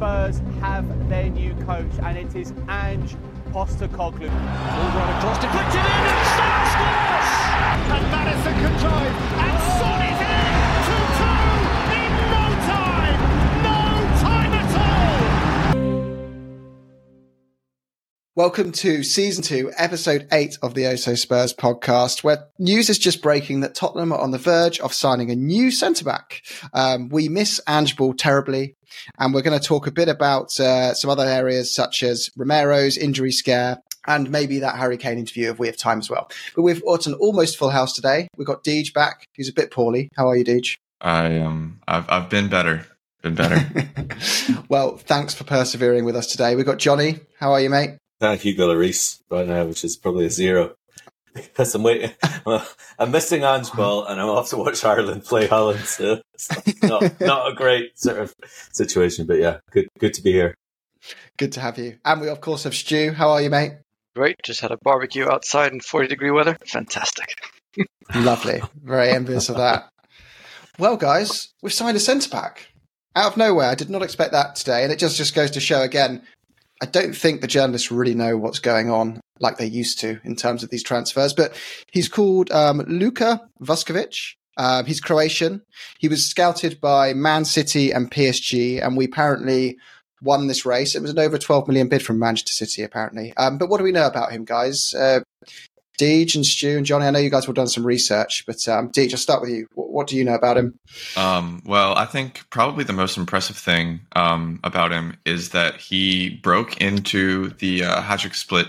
Spurs have their new coach, and it is Ange Postecoglou. Ball run across, deflected in, and Saar scores! And Maddison can drive, and Son is in! 2-2 in no time! No time at all! Welcome to Season 2, Episode 8 of the Oso Spurs podcast, where news is just breaking that Tottenham are on the verge of signing a new centre-back. We miss Ange Ball terribly. And we're going to talk a bit about some other areas such as Romero's injury scare and maybe that Harry Kane interview if we have time as well. But we've got an almost full house today. We've got Deej back. He's a bit poorly. How are you, Deej? I've been better. Well, thanks for persevering with us today. We've got Johnny. How are you, mate? Thank you, Gilleris, right now, which is probably a zero. Because I'm waiting. I'm missing Ange Ball and I'm off to watch Ireland play Holland. So it's not a great sort of situation, but yeah, good to be here. Good to have you. And we, of course, have Stu. How are you, mate? Great. Just had a barbecue outside in 40-degree weather. Fantastic. Lovely. Very envious of that. Well, guys, we've signed a centre-back. Out of nowhere. I did not expect that today. And it just goes to show again, I don't think the journalists really know what's going on like they used to in terms of these transfers, but he's called Luka Vuskovic. He's Croatian. He was scouted by Man City and PSG, and we apparently won this race. It was an over 12 million bid from Manchester City, apparently. But what do we know about him, guys? Deej and Stu and Johnny, I know you guys have done some research, but Deej, I'll start with you. What do you know about him? Well, I think probably the most impressive thing about him is that he broke into the Hajduk Split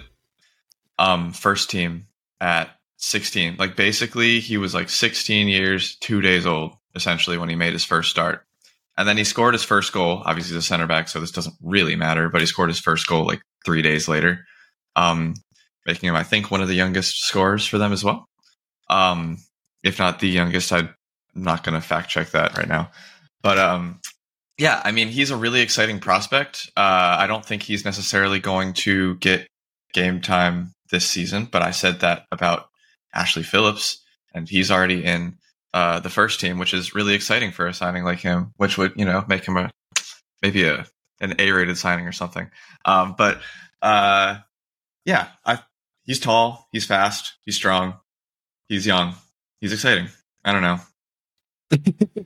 first team at 16. Like, basically, he was like 16 years, 2 days old, essentially, when he made his first start. And then he scored his first goal. Obviously, he's a center back, so this doesn't really matter, but he scored his first goal like 3 days later. Making him, I think, one of the youngest scorers for them as well. If not the youngest, I'm not going to fact check that right now. But yeah, I mean, he's a really exciting prospect. I don't think he's necessarily going to get game time this season, but I said that about Ashley Phillips, and he's already in the first team, which is really exciting for a signing like him, which would, you know, make him an A-rated signing or something. Yeah, he's tall, he's fast, he's strong, he's young, he's exciting. I don't know.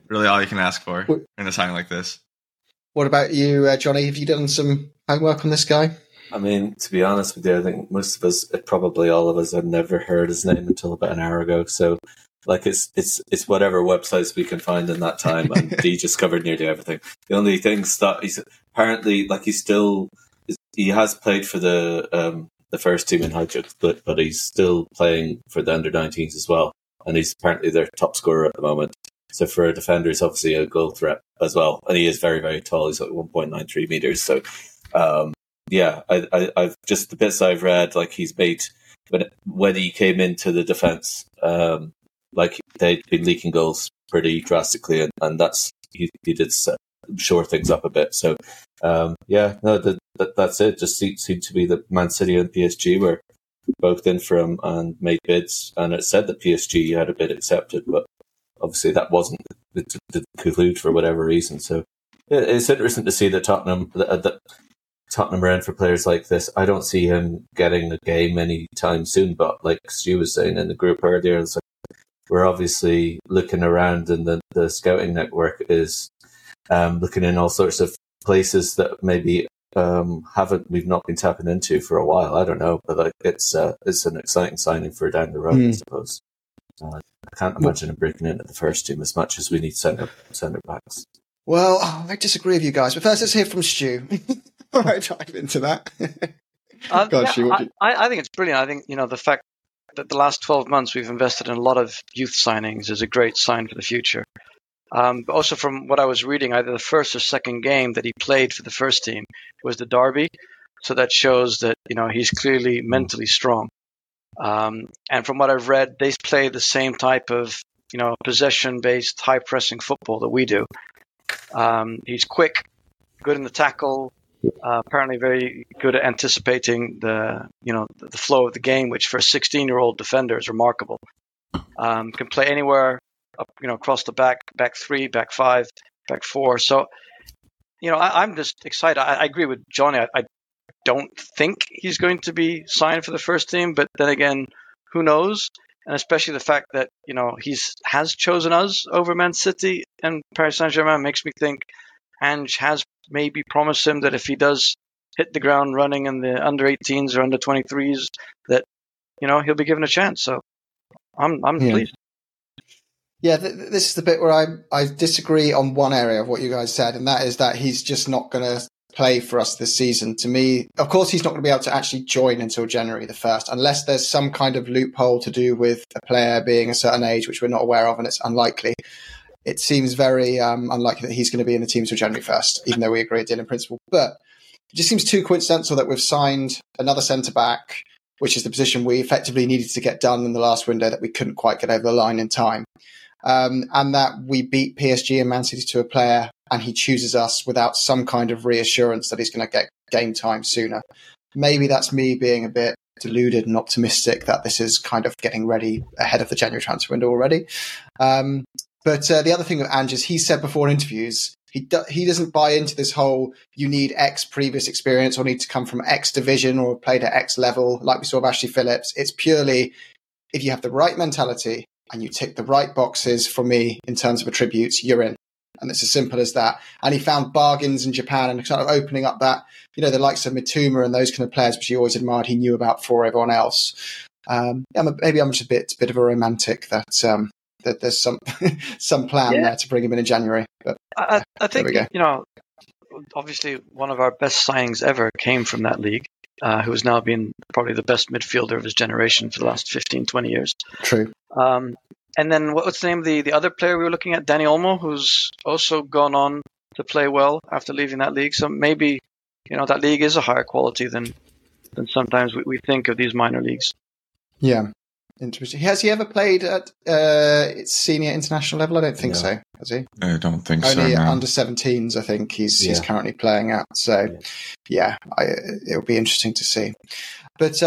Really all you can ask for in a sign like this. What about you, Johnny? Have you done some homework on this guy? I mean, to be honest with you, I think most of us, probably all of us, have never heard his name until about an hour ago. So, like, it's whatever websites we can find in that time, and Deej just covered nearly everything. The only thing that he's apparently, like, he has played for the first team in Hajduk Split, but he's still playing for the under-19s as well. And he's apparently their top scorer at the moment. So for a defender, he's obviously a goal threat as well. And he is very, very tall. He's like 1.93 meters. So, yeah, I've just the bits I've read, like he's made, when he came into the defense, like they'd been leaking goals pretty drastically. And that's, he did shore things up a bit. So, that's it. Just seemed to be that Man City and PSG were both in for him and made bids, and it said that PSG had a bid accepted, but obviously that wasn't to conclude for whatever reason. So it's interesting to see that Tottenham are in for players like this. I don't see him getting a game anytime soon, but like Stu was saying in the group earlier, it's like we're obviously looking around, and the scouting network is looking in all sorts of places that maybe we've not been tapping into for a while. I don't know, but like it's an exciting signing for down the road, I suppose. I can't imagine him breaking into the first team as much as we need centre backs. Well, I disagree with you guys, but first let's hear from Stu. All right, dive into that. I think it's brilliant. I think, you know, the fact that the last 12 months we've invested in a lot of youth signings is a great sign for the future. But also from what I was reading, either the first or second game that he played for the first team was the derby. So that shows that, you know, he's clearly mentally strong. And from what I've read, they play the same type of, you know, possession-based, high-pressing football that we do. He's quick, good in the tackle, apparently very good at anticipating the flow of the game, which for a 16-year-old defender is remarkable. Can play anywhere. Up, across the back three, back five, back four. So you know, I'm just excited. I agree with Johnny. I don't think he's going to be signed for the first team, but then again, who knows? And especially the fact that, you know, has chosen us over Man City and Paris Saint-Germain makes me think Ange has maybe promised him that if he does hit the ground running in the under-18s or under-23s, that, you know, he'll be given a chance. So I'm pleased. Yeah, this is the bit where I disagree on one area of what you guys said, and that is that he's just not going to play for us this season. To me, of course, he's not going to be able to actually join until January the 1st, unless there's some kind of loophole to do with a player being a certain age, which we're not aware of, and it's unlikely. It seems very unlikely that he's going to be in the team until January 1st, even though we agree a deal in principle. But it just seems too coincidental that we've signed another centre-back, which is the position we effectively needed to get done in the last window that we couldn't quite get over the line in time. And that we beat PSG and Man City to a player, and he chooses us without some kind of reassurance that he's going to get game time sooner. Maybe that's me being a bit deluded and optimistic that this is kind of getting ready ahead of the January transfer window already. But the other thing with Ange is he said before in interviews, he doesn't buy into this whole you need X previous experience or need to come from X division or played at X level, like we saw with Ashley Phillips. It's purely if you have the right mentality and you tick the right boxes for me in terms of attributes, you're in. And it's as simple as that. And he found bargains in Japan and kind of opening up that, you know, the likes of Mitoma and those kind of players, which he always admired, he knew about for everyone else. Maybe I'm just a bit of a romantic that there's some plan there to bring him in January. But I think, you know, obviously one of our best signings ever came from that league, who has now been probably the best midfielder of his generation for the last 15, 20 years. True. And then what's the name of the other player we were looking at? Danny Olmo, who's also gone on to play well after leaving that league. So maybe, you know, that league is a higher quality than sometimes we think of these minor leagues. Yeah. Interesting. Has he ever played at senior international level? I don't think so. Has he? I don't think so. Only under 17s, I think he's currently playing at. So, it'll be interesting to see. But, does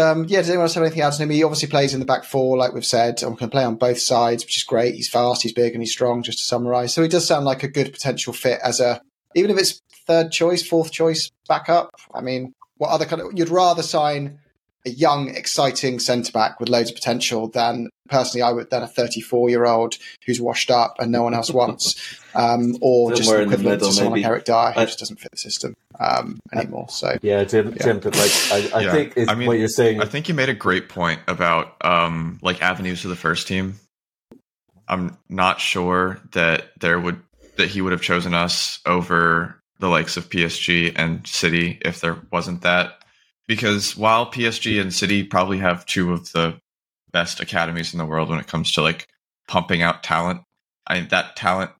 anyone else have anything else on him? He obviously plays in the back four, like we've said, and can play on both sides, which is great. He's fast, he's big, and he's strong, just to summarise. So he does sound like a good potential fit as even if it's third choice, fourth choice, backup. I mean, what other kind of, you'd rather sign a young, exciting centre-back with loads of potential than, personally, I would, than a 34-year-old who's washed up and no one else wants, or somewhere just equivalent in the middle, to someone maybe like Eric Dyer, who just doesn't fit the system anymore. So I think it's what you're saying. I think you made a great point about avenues to the first team. I'm not sure that that he would have chosen us over the likes of PSG and City if there wasn't that. Because while PSG and City probably have two of the best academies in the world when it comes to like pumping out talent, that talent,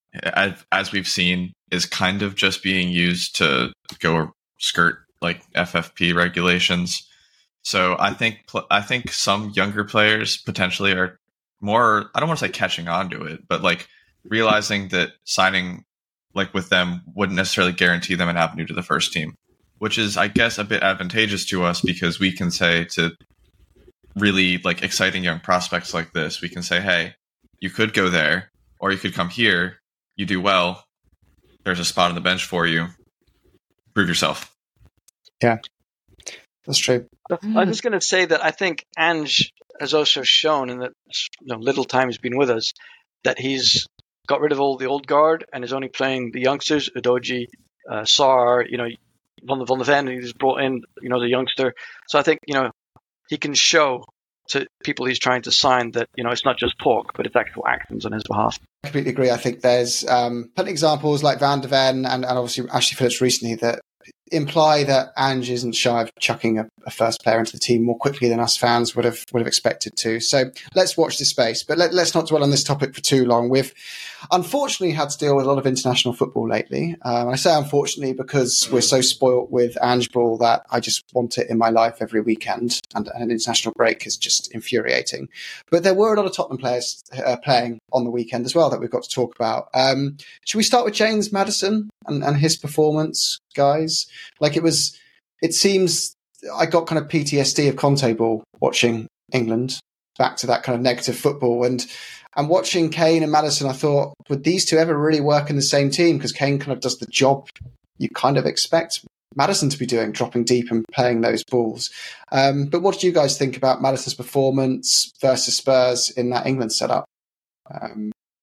as we've seen, is kind of just being used to go skirt like FFP regulations. So I think some younger players potentially are more, I don't want to say catching on to it, but like realizing that signing like with them wouldn't necessarily guarantee them an avenue to the first team, which is, I guess, a bit advantageous to us because we can say to really like exciting young prospects like this, we can say, hey, you could go there or you could come here. You do well. There's a spot on the bench for you. Prove yourself. Yeah, that's true. I'm just going to say that I think Ange has also shown in that little time he's been with us that he's got rid of all the old guard and is only playing the youngsters, Udoji, Saar, you know, Van de Ven, he's brought in, you know, the youngster. So I think, you know, he can show to people he's trying to sign that, you know, it's not just talk, but it's actual actions on his behalf. I completely agree. I think there's plenty of examples like Van de Ven and obviously Ashley Phillips recently that imply that Ange isn't shy of chucking a first player into the team more quickly than us fans would have expected to. So let's watch this space, but let's not dwell on this topic for too long. We've unfortunately had to deal with a lot of international football lately. I say unfortunately because we're so spoilt with Ange Ball that I just want it in my life every weekend, and an international break is just infuriating. But there were a lot of Tottenham players playing on the weekend as well that we've got to talk about. Should we start with James Maddison and his performance, guys? Like it seems I got kind of PTSD of Conte ball watching England, back to that kind of negative football, and watching Kane and Maddison, I thought, would these two ever really work in the same team? Because Kane kind of does the job you kind of expect Maddison to be doing, dropping deep and playing those balls. But what do you guys think about Maddison's performance versus Spurs in that England setup?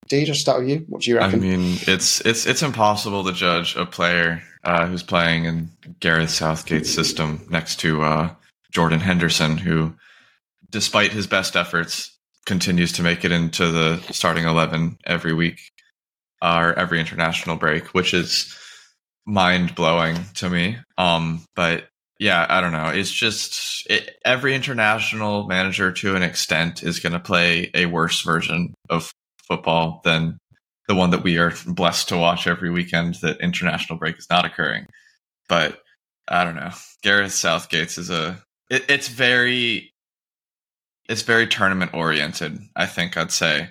Did I start with you? What do you reckon? I mean, it's impossible to judge a player who's playing in Gareth Southgate's system next to Jordan Henderson, who, despite his best efforts, continues to make it into the starting 11 every week or every international break, which is mind-blowing to me. But yeah, I don't know. It's just every international manager, to an extent, is going to play a worse version of football than the one that we are blessed to watch every weekend that international break is not occurring. But I don't know. Gareth Southgate's is it's very tournament oriented, I think I'd say.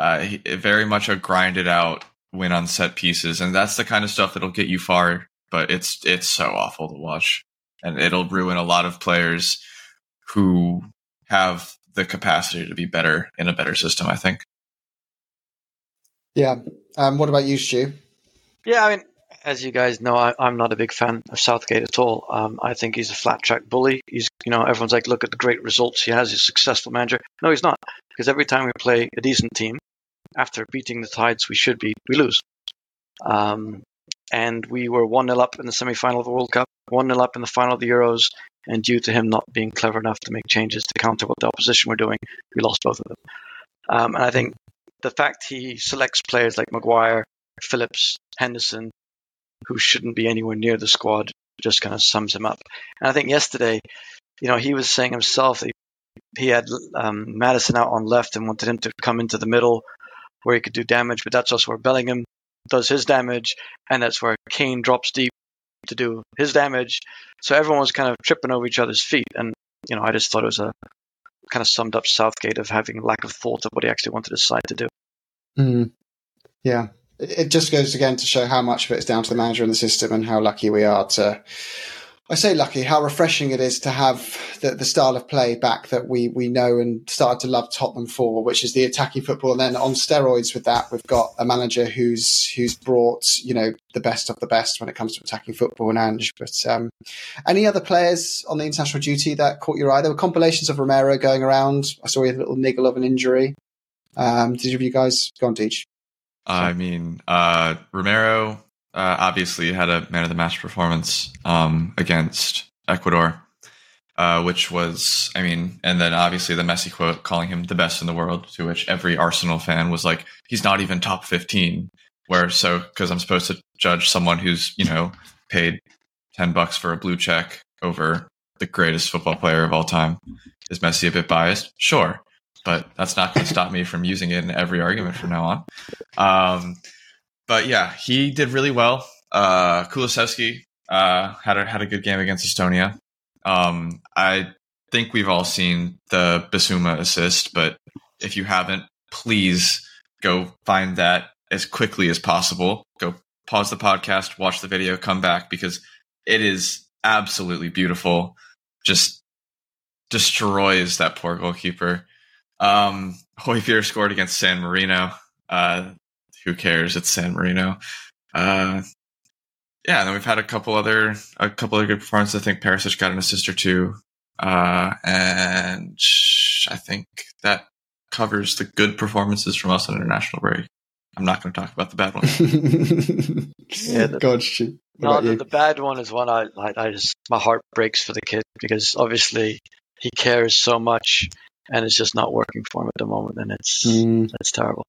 Very much a grinded out win on set pieces, and that's the kind of stuff that'll get you far, but it's so awful to watch, and it'll ruin a lot of players who have the capacity to be better in a better system, I think. Yeah. What about you, Stu? Yeah, I mean, as you guys know, I'm not a big fan of Southgate at all. I think he's a flat-track bully. He's, everyone's like, look at the great results he has. He's a successful manager. No, he's not, because every time we play a decent team, after beating the Tides we should beat, we lose. And we were 1-0 up in the semi-final of the World Cup, 1-0 up in the final of the Euros, and due to him not being clever enough to make changes to counter what the opposition were doing, we lost both of them. And I think the fact he selects players like Maguire, Phillips, Henderson, who shouldn't be anywhere near the squad, just kind of sums him up. And I think yesterday, he was saying himself that he had Maddison out on left and wanted him to come into the middle where he could do damage, but that's also where Bellingham does his damage, and that's where Kane drops deep to do his damage. So everyone was kind of tripping over each other's feet, and I just thought it was a kind of summed up Southgate of having lack of thought of what he actually wanted his side to do. Mm. Yeah. It just goes again to show how much of it is down to the manager and the system, and how lucky we are to, I say lucky, how refreshing it is to have the style of play back that we know and started to love Tottenham for, which is the attacking football. And then on steroids with that, we've got a manager who's brought, the best of the best when it comes to attacking football, and Ange. But any other players on the international duty that caught your eye? There were compilations of Romero going around. I saw he had a little niggle of an injury. Did any of you guys go on, Deej? I mean, Romero obviously had a man of the match performance against Ecuador, which was, and then obviously the Messi quote calling him the best in the world, to which every Arsenal fan was like, he's not even top 15. Because I'm supposed to judge someone who's, paid $10 for a blue check over the greatest football player of all time. Is Messi a bit biased? Sure. But that's not going to stop me from using it in every argument from now on. But yeah, he did really well. Kulusevski had a good game against Estonia. I think we've all seen the Bissouma assist, but if you haven't, please go find that as quickly as possible. Go pause the podcast, watch the video, come back, because it is absolutely beautiful. Just destroys that poor goalkeeper. Hojbjerg scored against San Marino. Who cares? It's San Marino. Yeah, and then we've had a couple other good performances. I think Parisic got an assist or two. And I think that covers the good performances from us on international break. I'm not going to talk about the bad one. Yeah, the bad one is one I just, my heart breaks for the kid, because obviously he cares so much, and it's just not working for him at the moment, and it's terrible.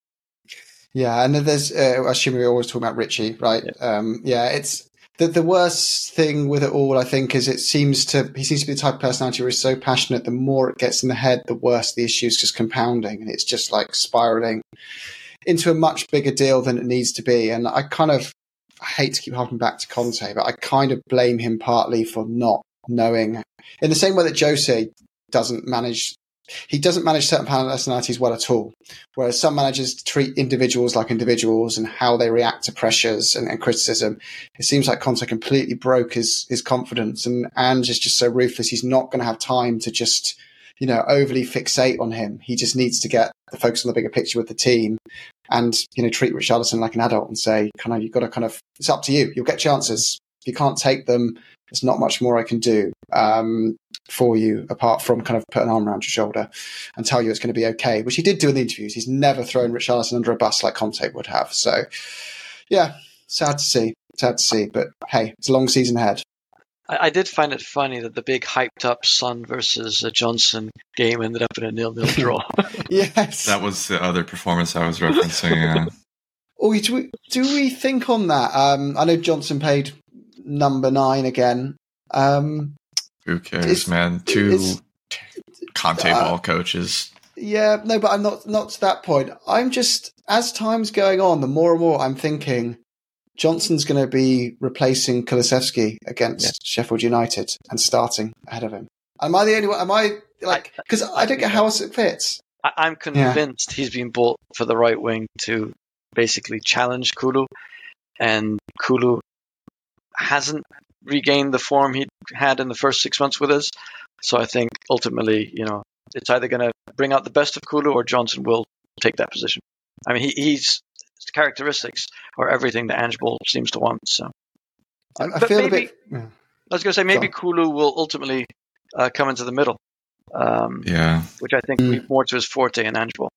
Yeah, and there's I assume we always talk about Richie, right? Yeah. It's the worst thing with it all, I think, is he seems to be the type of personality where he's so passionate, the more it gets in the head, the worse the issue is just compounding, and it's just like spiraling into a much bigger deal than it needs to be. And I hate to keep harping back to Conte, but I kind of blame him partly for not knowing, in the same way that Jose doesn't manage certain personalities well at all, whereas some managers treat individuals like individuals and how they react to pressures and criticism. It seems like Conte completely broke his confidence, and Ange is just so ruthless. He's not going to have time to just, overly fixate on him. He just needs to get the focus on the bigger picture with the team and, you know, treat Richarlison like an adult and say, kind of, you've got to kind of, it's up to you. You'll get chances. If you can't take them, there's not much more I can do for you apart from kind of put an arm around your shoulder and tell you it's going to be okay, which he did do in the interviews. He's never thrown Richarlison under a bus like Conte would have. So, yeah, sad to see. But, hey, it's a long season ahead. I did find it funny that the big hyped-up Son versus Johnson game ended up in a 0-0 draw. Yes. That was the other performance I was referencing. Yeah. Oh, do we think on that? I know Johnson paid number 9 again. Who cares, man? Two Conte ball coaches. Yeah, no, but I'm not to that point. I'm just, as time's going on, the more and more I'm thinking, Johnson's going to be replacing Kulusevski against Sheffield United and starting ahead of him. Am I the only one? Am I like, because I don't get how else it fits. I'm convinced he's been bought for the right wing to basically challenge Kulu, and Kulu hasn't regained the form he had in the first 6 months with us. So I think ultimately, you know, it's either going to bring out the best of Kulu or Johnson will take that position. I mean, he's characteristics or everything that Ange Ball seems to want. So I feel maybe, a bit. Yeah. I was going to say maybe Kulu will ultimately come into the middle, which I think would be more to his forte in Ange Ball.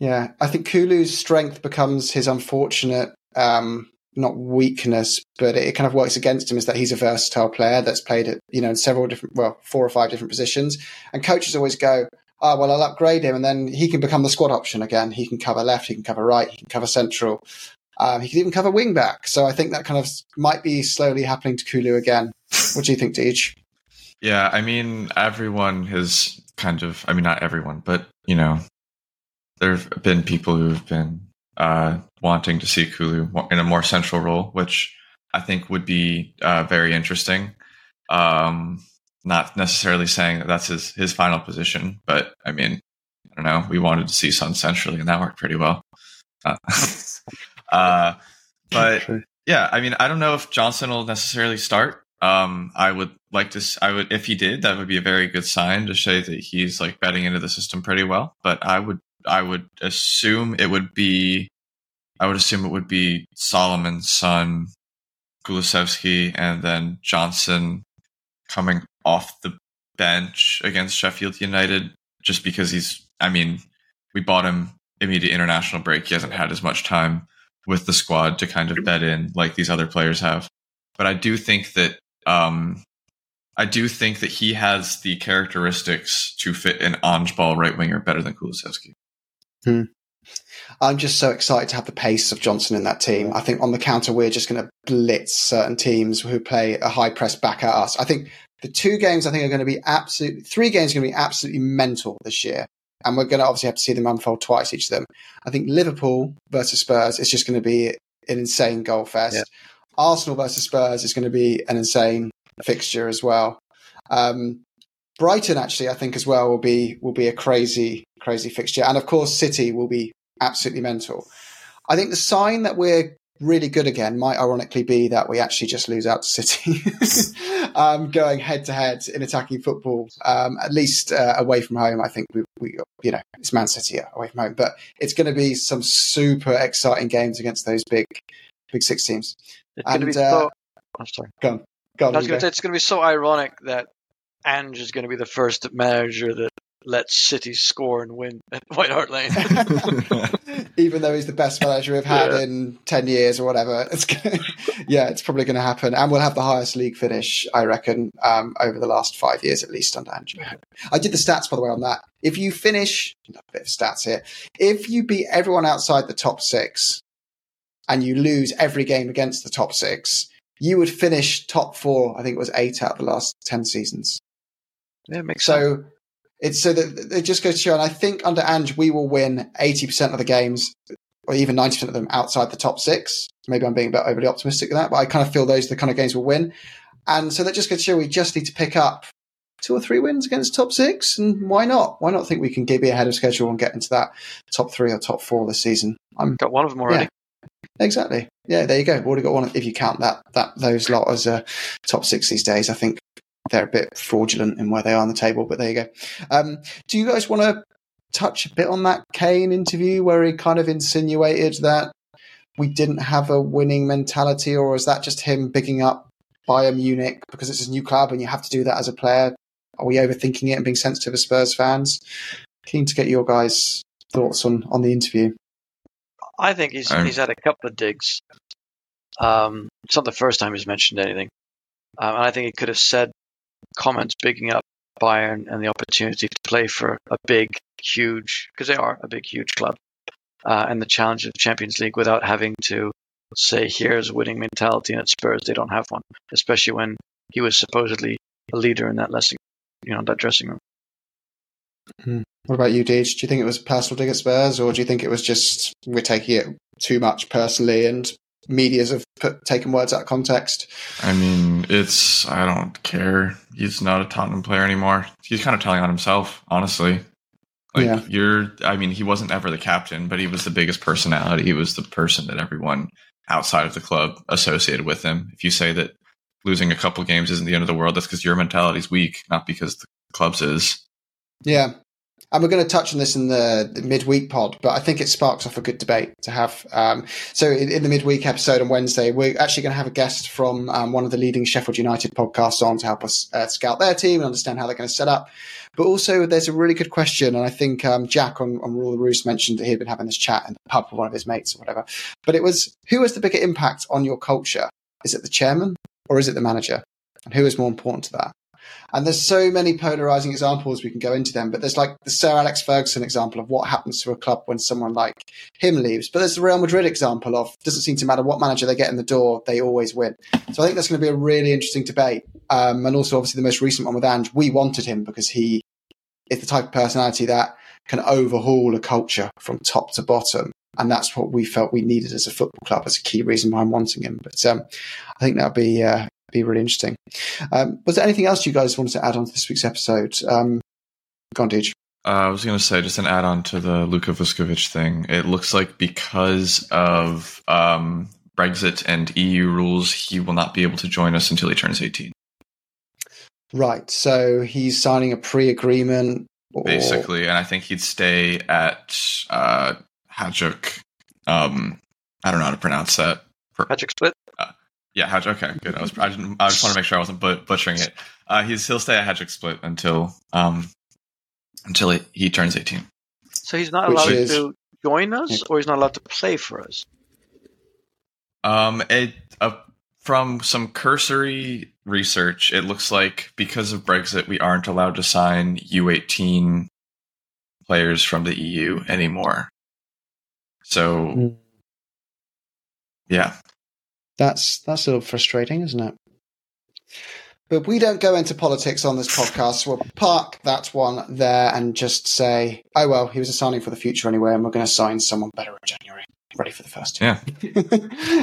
Yeah, I think Kulu's strength becomes his unfortunate, not weakness, but it kind of works against him, is that he's a versatile player that's played at, you know, in several different, well, 4 or 5 different positions, and coaches always go, oh, well, I'll upgrade him and then he can become the squad option again. He can cover left, he can cover right, he can cover central. He can even cover wing back. So I think that kind of might be slowly happening to Kulu again. What do you think, Deej? Yeah, I mean, everyone has kind of, I mean, not everyone, but, you know, there have been people who have been wanting to see Kulu in a more central role, which I think would be very interesting. Not necessarily saying that that's his final position, but I mean, I don't know. We wanted to see Son centrally, and that worked pretty well. But yeah, I mean, I don't know if Johnson will necessarily start. I would like to. I would, if he did, that would be a very good sign to show that he's like betting into the system pretty well. But I would assume it would be. I would assume it would be Solomon, Son, Kulusevski, and then Johnson coming off the bench against Sheffield United, just because he's, I mean, we bought him immediate international break. He hasn't had as much time with the squad to kind of bed in like these other players have. But I do think that he has the characteristics to fit an Ange Ball right winger better than Kulusevski. I'm just so excited to have the pace of Johnson in that team. I think on the counter, we're just going to blitz certain teams who play a high press back at us. I think the 2 games, I think, are going to be absolutely, 3 games are going to be absolutely mental this year. And we're going to obviously have to see them unfold twice, each of them. I think Liverpool versus Spurs is just going to be an insane goal fest. Yeah. Arsenal versus Spurs is going to be an insane fixture as well. Brighton, actually, I think as well will be a crazy fixture, and of course City will be absolutely mental. I think the sign that we're really good again might ironically be that we actually just lose out to City, going head to head in attacking football. At least away from home, I think we you know, it's Man City away from home, but it's going to be some super exciting games against those big 6 teams. It's going to be so. I'm sorry. Go on. I was going to say it's going to be so ironic that Ange is going to be the first manager that lets City score and win at White Hart Lane. Even though he's the best manager we've had in 10 years or whatever. It's probably going to happen. And we'll have the highest league finish, I reckon, over the last 5 years, at least, under Ange. I did the stats, by the way, on that. If you finish, a bit of stats here, if you beat everyone outside the top 6 and you lose every game against the top 6, you would finish top 4, I think it was 8 out of the last 10 seasons. Yeah, it makes sense. It's so that it just goes to show, and I think under Ange, we will win 80% of the games, or even 90% of them outside the top 6. Maybe I'm being a bit overly optimistic with that, but I kind of feel those are the kind of games we'll win. And so that just goes to show we just need to pick up 2 or 3 wins against top 6, and why not? Why not think we can be ahead of schedule and get into that top 3 or top 4 this season? I've got one of them already. Yeah, exactly. Yeah, there you go. We've already got one. If you count that those lot as top 6 these days, I think. They're a bit fraudulent in where they are on the table, but there you go. Do you guys want to touch a bit on that Kane interview where he kind of insinuated that we didn't have a winning mentality, or is that just him bigging up Bayern Munich because it's his new club and you have to do that as a player? Are we overthinking it and being sensitive as Spurs fans? Keen to get your guys' thoughts on the interview. I think he's had a couple of digs. It's not the first time he's mentioned anything. And I think he could have said comments bigging up Bayern and the opportunity to play for a big, huge, because they are a big, huge club, and the challenge of the Champions League without having to say, here's a winning mentality, and at Spurs they don't have one, especially when he was supposedly a leader in that that dressing room. Mm. What about you, Deej? Do you think it was a personal dig at Spurs, or do you think it was just we're taking it too much personally and medias have taken words out of context? I mean, I don't care. He's not a Tottenham player anymore. He's kind of telling on himself, honestly. He wasn't ever the captain, but he was the biggest personality. He was the person that everyone outside of the club associated with him. If you say that losing a couple games isn't the end of the world, that's because your mentality's weak, not because the club's is. Yeah. And we're going to touch on this in the midweek pod, but I think it sparks off a good debate to have. So in the midweek episode on Wednesday, we're actually going to have a guest from one of the leading Sheffield United podcasts on to help us scout their team and understand how they're going to set up. But also there's a really good question. And I think Jack on Rule the Roost mentioned that he had been having this chat in the pub with one of his mates or whatever. But it was, who has the bigger impact on your culture? Is it the chairman or is it the manager? And who is more important to that? And there's so many polarizing examples we can go into them, but there's like the Sir Alex Ferguson example of what happens to a club when someone like him leaves. But there's the Real Madrid example of doesn't seem to matter what manager they get in the door, they always win. So I think that's going to be a really interesting debate. And also obviously the most recent one with Ange, we wanted him because he is the type of personality that can overhaul a culture from top to bottom. And that's what we felt we needed as a football club as a key reason why I'm wanting him. But I think that'll be really interesting. Was there anything else you guys wanted to add on to this week's episode? Go on, Deej. I was going to say just an add-on to the Luka Vuskovic thing. It looks like because of Brexit and EU rules, he will not be able to join us until he turns 18. Right. So he's signing a pre-agreement. Basically, and I think he'd stay at Hajduk. I don't know how to pronounce that. Hajduk Split? Yeah, Hajduk. Okay, good. I just want to make sure I wasn't butchering it. He'll stay at Hajduk Split until he turns 18. So he's not allowed to join us, or he's not allowed to play for us. From some cursory research, it looks like because of Brexit, we aren't allowed to sign U18 players from the EU anymore. So, yeah. That's a little frustrating, isn't it? But we don't go into politics on this podcast, so we'll park that one there and just say, oh, well, he was a signing for the future anyway, and we're going to sign someone better in January. Ready for the first. Yeah,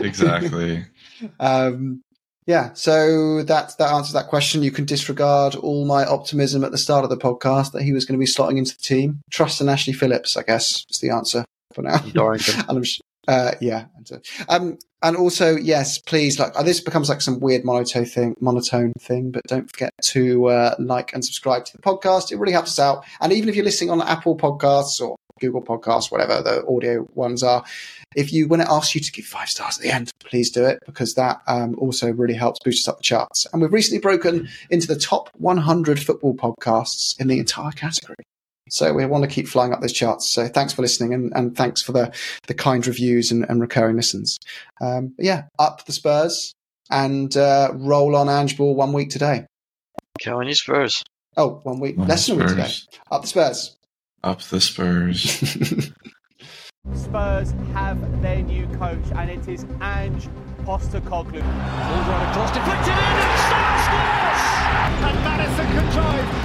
exactly. So that answers that question. You can disregard all my optimism at the start of the podcast that he was going to be slotting into the team. Trust in Ashley Phillips, I guess, is the answer for now. And also, yes, please, this becomes like some weird monotone thing, but don't forget to like and subscribe to the podcast. It really helps us out. And even if you're listening on Apple Podcasts or Google Podcasts, whatever the audio ones are, when it asks you to give 5 stars at the end, please do it, because that also really helps boost us up the charts. And we've recently broken into the top 100 football podcasts in the entire category. So we want to keep flying up those charts. So thanks for listening and thanks for the kind reviews and recurring listens. Up the Spurs and roll on Ange Ball 1 week today. Killing your Spurs. Oh, 1 week. Less than a week today. Up the Spurs. Up the Spurs. Spurs have their new coach, and it is Ange Postecoglou. All right across, deflected in, and Saar scores! And Maddison can drive.